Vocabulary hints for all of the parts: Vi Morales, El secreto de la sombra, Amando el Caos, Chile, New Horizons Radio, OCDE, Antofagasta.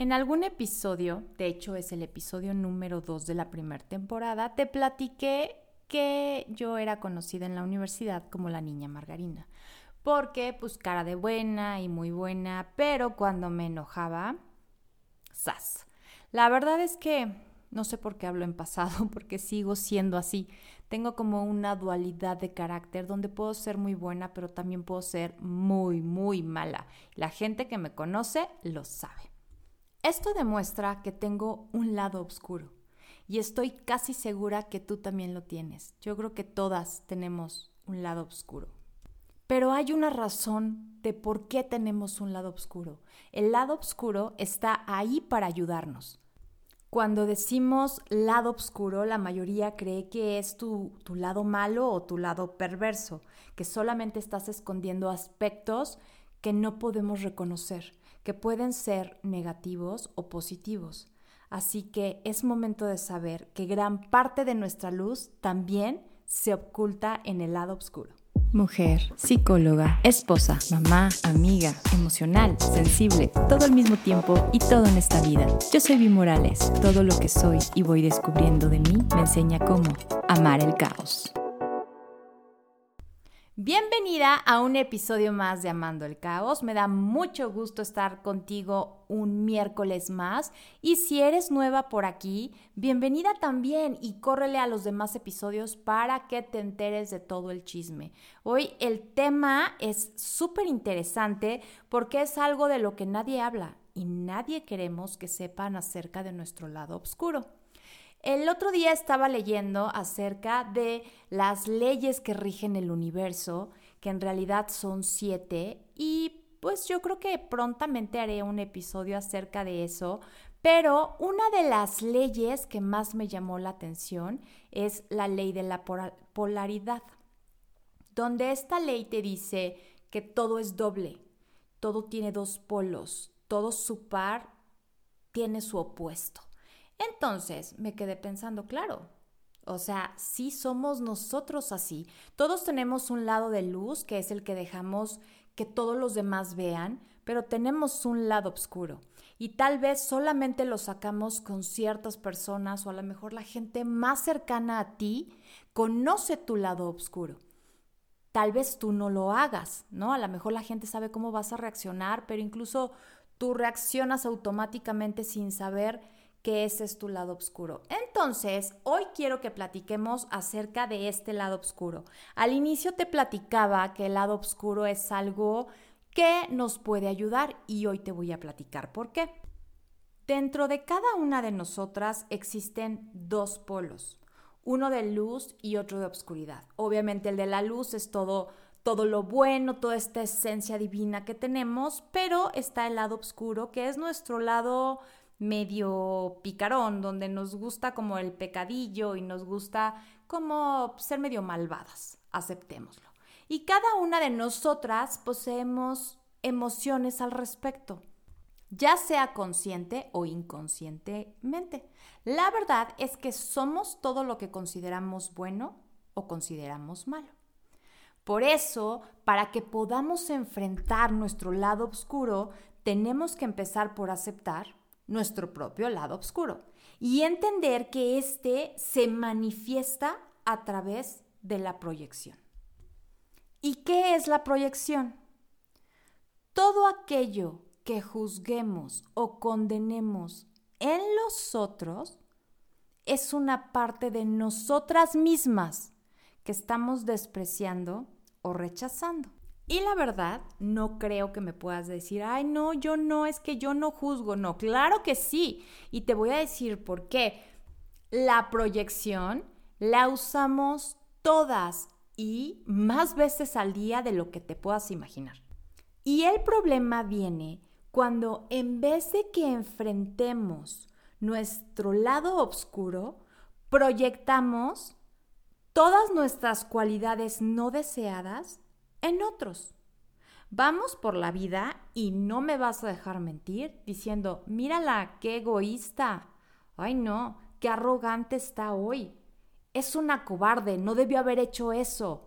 En algún episodio, de hecho es el episodio número 2 de la primera temporada, te platiqué que yo era conocida en la universidad como la niña margarina, porque pues cara de buena y muy buena, pero cuando me enojaba, ¡zas! La verdad es que no sé por qué hablo en pasado, porque sigo siendo así. Tengo como una dualidad de carácter donde puedo ser muy buena, pero también puedo ser muy, muy mala. La gente que me conoce lo sabe. Esto demuestra que tengo un lado oscuro y estoy casi segura que tú también lo tienes. Yo creo que todas tenemos un lado oscuro. Pero hay una razón de por qué tenemos un lado oscuro. El lado oscuro está ahí para ayudarnos. Cuando decimos lado oscuro, la mayoría cree que es tu lado malo o tu lado perverso, que solamente estás escondiendo aspectos que no podemos reconocer, que pueden ser negativos o positivos. Así que es momento de saber que gran parte de nuestra luz también se oculta en el lado oscuro. Mujer, psicóloga, esposa, mamá, amiga, emocional, sensible, todo al mismo tiempo y todo en esta vida. Yo soy Vi Morales. Todo lo que soy y voy descubriendo de mí me enseña cómo amar el caos. Bienvenida a un episodio más de Amando el Caos. Me da mucho gusto estar contigo un miércoles más. Y si eres nueva por aquí, bienvenida también y córrele a los demás episodios para que te enteres de todo el chisme. Hoy el tema es súper interesante porque es algo de lo que nadie habla y nadie queremos que sepan acerca de nuestro lado oscuro. El otro día estaba leyendo acerca de las leyes que rigen el universo, que en realidad son 7, y pues yo creo que prontamente haré un episodio acerca de eso, pero una de las leyes que más me llamó la atención es la ley de la polaridad, donde esta ley te dice que todo es doble, todo tiene dos polos, todo su par tiene su opuesto. Entonces me quedé pensando, claro, o sea, sí somos nosotros así. Todos tenemos un lado de luz que es el que dejamos que todos los demás vean, pero tenemos un lado oscuro y tal vez solamente lo sacamos con ciertas personas o a lo mejor la gente más cercana a ti conoce tu lado oscuro. Tal vez tú no lo hagas, ¿no? A lo mejor la gente sabe cómo vas a reaccionar, pero incluso tú reaccionas automáticamente sin saber que ese es tu lado oscuro. Entonces, hoy quiero que platiquemos acerca de este lado oscuro. Al inicio te platicaba que el lado oscuro es algo que nos puede ayudar y hoy te voy a platicar por qué. Dentro de cada una de nosotras existen dos polos, uno de luz y otro de oscuridad. Obviamente el de la luz es todo lo bueno, toda esta esencia divina que tenemos, pero está el lado oscuro que es nuestro lado medio picarón, donde nos gusta como el pecadillo y nos gusta como ser medio malvadas, aceptémoslo. Y cada una de nosotras poseemos emociones al respecto, ya sea consciente o inconscientemente. La verdad es que somos todo lo que consideramos bueno o consideramos malo. Por eso, para que podamos enfrentar nuestro lado oscuro, tenemos que empezar por aceptar nuestro propio lado oscuro y entender que este se manifiesta a través de la proyección. ¿Y qué es la proyección? Todo aquello que juzguemos o condenemos en los otros es una parte de nosotras mismas que estamos despreciando o rechazando. Y la verdad, no creo que me puedas decir, ay, no, yo no, es que yo no juzgo. No, claro que sí. Y te voy a decir por qué. La proyección la usamos todas y más veces al día de lo que te puedas imaginar. Y el problema viene cuando en vez de que enfrentemos nuestro lado oscuro, proyectamos todas nuestras cualidades no deseadas en otros. Vamos por la vida y no me vas a dejar mentir diciendo, mírala, qué egoísta, ay no, qué arrogante está hoy, es una cobarde, no debió haber hecho eso.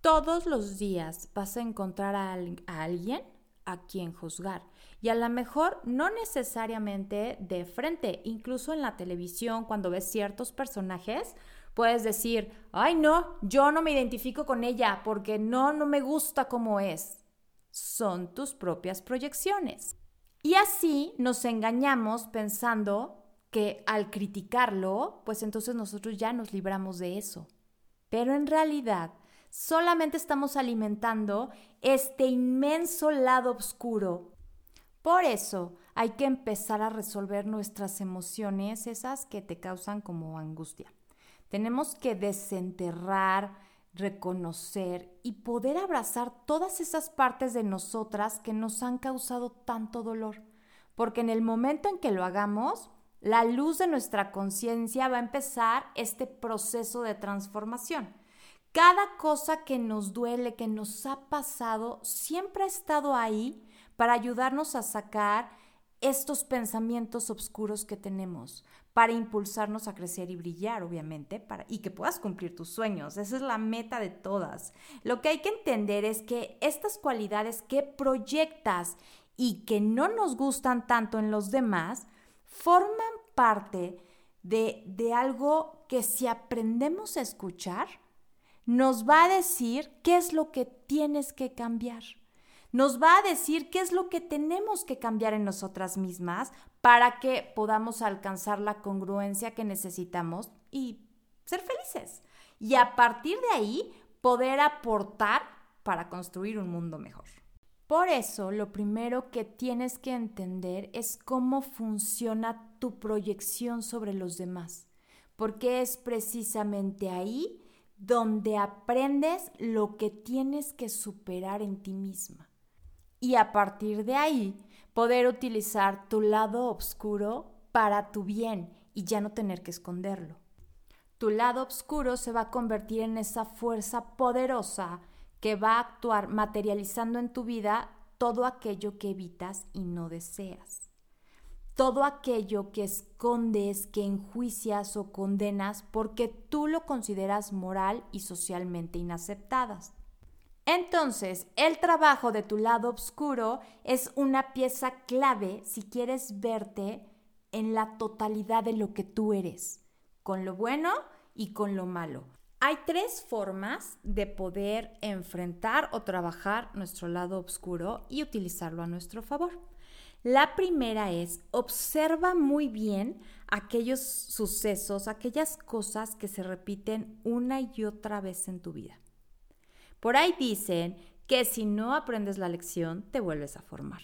Todos los días vas a encontrar a alguien a quien juzgar Y a lo mejor no necesariamente de frente, incluso en la televisión cuando ves ciertos personajes, puedes decir, ay no, yo no me identifico con ella porque no me gusta cómo es. Son tus propias proyecciones. Y así nos engañamos pensando que al criticarlo, pues entonces nosotros ya nos libramos de eso. Pero en realidad solamente estamos alimentando este inmenso lado oscuro. Por eso hay que empezar a resolver nuestras emociones, esas que te causan como angustia. Tenemos que desenterrar, reconocer y poder abrazar todas esas partes de nosotras que nos han causado tanto dolor. Porque en el momento en que lo hagamos, la luz de nuestra conciencia va a empezar este proceso de transformación. Cada cosa que nos duele, que nos ha pasado, siempre ha estado ahí para ayudarnos a sacar estos pensamientos oscuros que tenemos, para impulsarnos a crecer y brillar, obviamente, y que puedas cumplir tus sueños. Esa es la meta de todas. Lo que hay que entender es que estas cualidades que proyectas y que no nos gustan tanto en los demás, forman parte de algo que, si aprendemos a escuchar, nos va a decir qué es lo que tienes que cambiar. Nos va a decir qué es lo que tenemos que cambiar en nosotras mismas para que podamos alcanzar la congruencia que necesitamos y ser felices. Y a partir de ahí, poder aportar para construir un mundo mejor. Por eso, lo primero que tienes que entender es cómo funciona tu proyección sobre los demás. Porque es precisamente ahí donde aprendes lo que tienes que superar en ti misma. Y a partir de ahí, poder utilizar tu lado oscuro para tu bien y ya no tener que esconderlo. Tu lado oscuro se va a convertir en esa fuerza poderosa que va a actuar materializando en tu vida todo aquello que evitas y no deseas. Todo aquello que escondes, que enjuicias o condenas porque tú lo consideras moral y socialmente inaceptadas. Entonces, el trabajo de tu lado oscuro es una pieza clave si quieres verte en la totalidad de lo que tú eres, con lo bueno y con lo malo. Hay 3 formas de poder enfrentar o trabajar nuestro lado oscuro y utilizarlo a nuestro favor. La primera es, observa muy bien aquellos sucesos, aquellas cosas que se repiten una y otra vez en tu vida. Por ahí dicen que si no aprendes la lección, te vuelves a formar.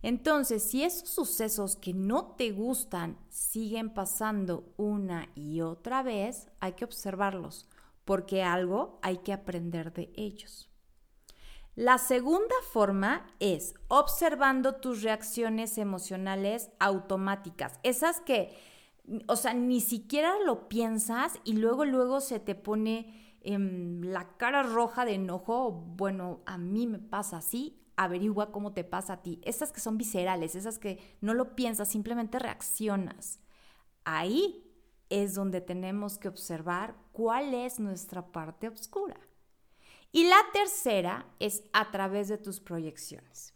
Entonces, si esos sucesos que no te gustan siguen pasando una y otra vez, hay que observarlos, porque algo hay que aprender de ellos. La segunda forma es observando tus reacciones emocionales automáticas, esas que, ni siquiera lo piensas y luego se te pone la cara roja de enojo, bueno, a mí me pasa así, averigua cómo te pasa a ti, esas que son viscerales, esas que no lo piensas, simplemente reaccionas. Ahí es donde tenemos que observar cuál es nuestra parte oscura. Y la tercera es a través de tus proyecciones.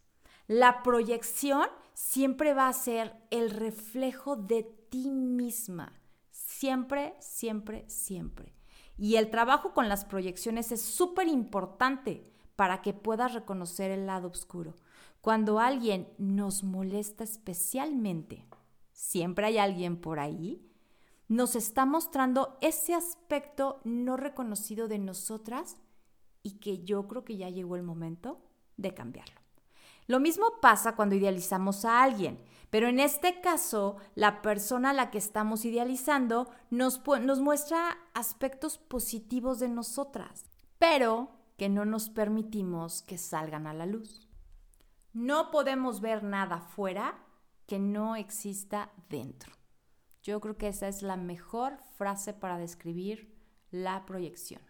La proyección siempre va a ser el reflejo de ti misma. Siempre, siempre, siempre. Y el trabajo con las proyecciones es súper importante para que puedas reconocer el lado oscuro. Cuando alguien nos molesta especialmente, siempre hay alguien por ahí, nos está mostrando ese aspecto no reconocido de nosotras y que yo creo que ya llegó el momento de cambiarlo. Lo mismo pasa cuando idealizamos a alguien, pero en este caso, la persona a la que estamos idealizando nos muestra aspectos positivos de nosotras, pero que no nos permitimos que salgan a la luz. No podemos ver nada fuera que no exista dentro. Yo creo que esa es la mejor frase para describir la proyección.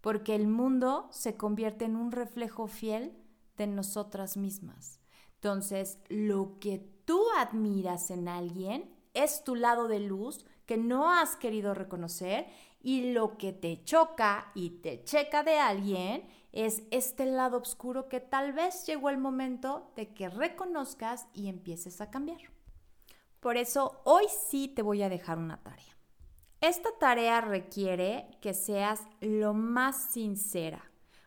Porque el mundo se convierte en un reflejo fiel de nosotras mismas. Entonces, lo que tú admiras en alguien es tu lado de luz que no has querido reconocer, y lo que te choca y te checa de alguien Es este lado oscuro que tal vez llegó el momento de que reconozcas y empieces a cambiar. Por eso hoy sí te voy a dejar una tarea. Esta tarea requiere que seas lo más sincera.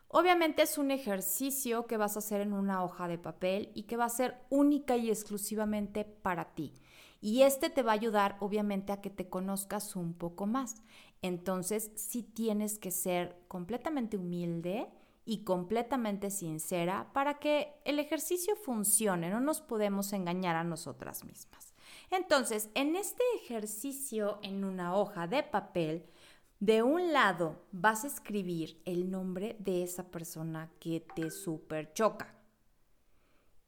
Obviamente es un ejercicio que vas a hacer en una hoja de papel y que va a ser única y exclusivamente para ti. Y este te va a ayudar obviamente a que te conozcas un poco más. Entonces sí tienes que ser completamente humilde y completamente sincera para que el ejercicio funcione. No nos podemos engañar a nosotras mismas. Entonces, en este ejercicio en una hoja de papel, de un lado vas a escribir el nombre de esa persona que te súper choca.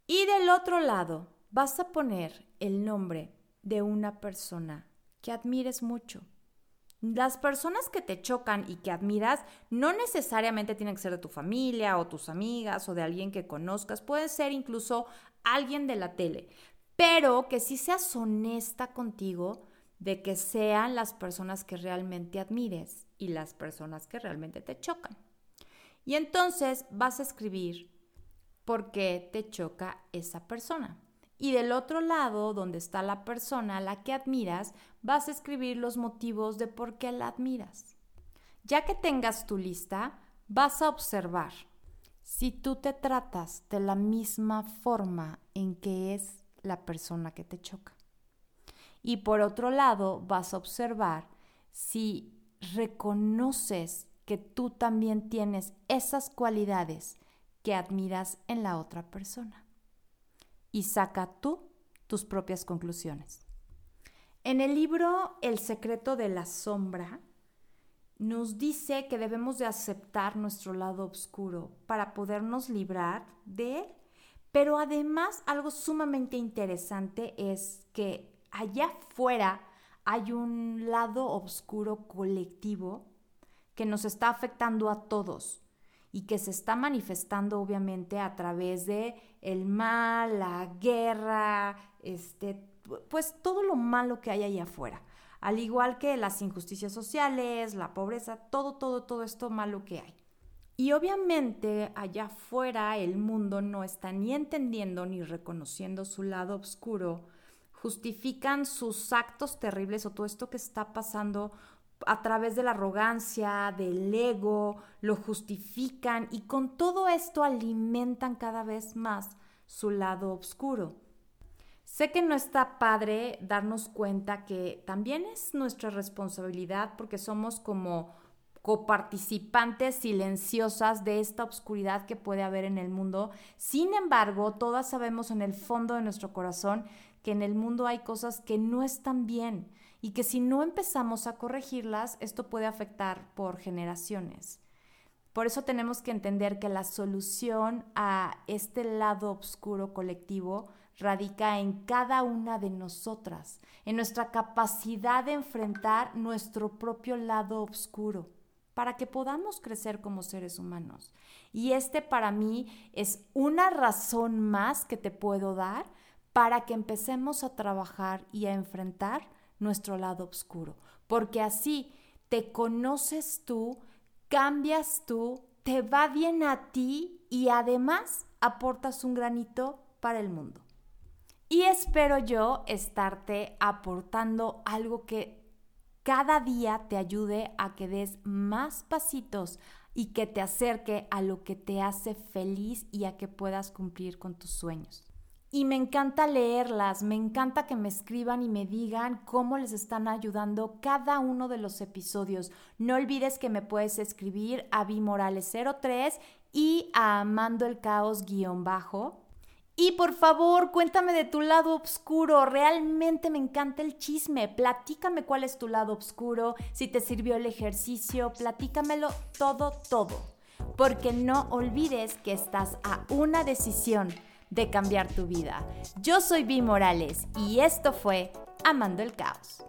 Y del otro lado vas a poner el nombre de una persona que admires mucho. Las personas que te chocan y que admiras no necesariamente tienen que ser de tu familia o tus amigas o de alguien que conozcas. Puede ser incluso alguien de la tele. Pero que sí seas honesta contigo de que sean las personas que realmente admires y las personas que realmente te chocan. Y entonces vas a escribir por qué te choca esa persona. Y del otro lado, donde está la persona a la que admiras, vas a escribir los motivos de por qué la admiras. Ya que tengas tu lista, vas a observar si tú te tratas de la misma forma en que es la persona que te choca. Y por otro lado, vas a observar si reconoces que tú también tienes esas cualidades que admiras en la otra persona. Y saca tú tus propias conclusiones. En el libro El secreto de la sombra, nos dice que debemos de aceptar nuestro lado oscuro para podernos librar de él. Pero además, algo sumamente interesante es que allá afuera hay un lado oscuro colectivo que nos está afectando a todos y que se está manifestando obviamente a través de el mal, la guerra, pues todo lo malo que hay allá afuera. Al igual que las injusticias sociales, la pobreza, todo esto malo que hay. Y obviamente allá afuera el mundo no está ni entendiendo ni reconociendo su lado oscuro. Justifican sus actos terribles o todo esto que está pasando a través de la arrogancia, del ego, lo justifican y con todo esto alimentan cada vez más su lado oscuro. Sé que no está padre darnos cuenta que también es nuestra responsabilidad porque somos como coparticipantes silenciosas de esta oscuridad que puede haber en el mundo. Sin embargo, todas sabemos en el fondo de nuestro corazón que en el mundo hay cosas que no están bien y que si no empezamos a corregirlas, esto puede afectar por generaciones. Por eso tenemos que entender que la solución a este lado oscuro colectivo radica en cada una de nosotras, en nuestra capacidad de enfrentar nuestro propio lado oscuro para que podamos crecer como seres humanos. Y para mí es una razón más que te puedo dar para que empecemos a trabajar y a enfrentar nuestro lado oscuro. Porque así te conoces tú, cambias tú, te va bien a ti y además aportas un granito para el mundo. Y espero yo estarte aportando algo que cada día te ayude a que des más pasitos y que te acerque a lo que te hace feliz y a que puedas cumplir con tus sueños. Y me encanta leerlas, me encanta que me escriban y me digan cómo les están ayudando cada uno de los episodios. No olvides que me puedes escribir a Bimorales03 y a Amando el Caos _. Y por favor, cuéntame de tu lado oscuro. Realmente me encanta el chisme. Platícame cuál es tu lado oscuro, si te sirvió el ejercicio, platícamelo todo. Porque no olvides que estás a una decisión de cambiar tu vida. Yo soy Vi Morales y esto fue Amando el Caos.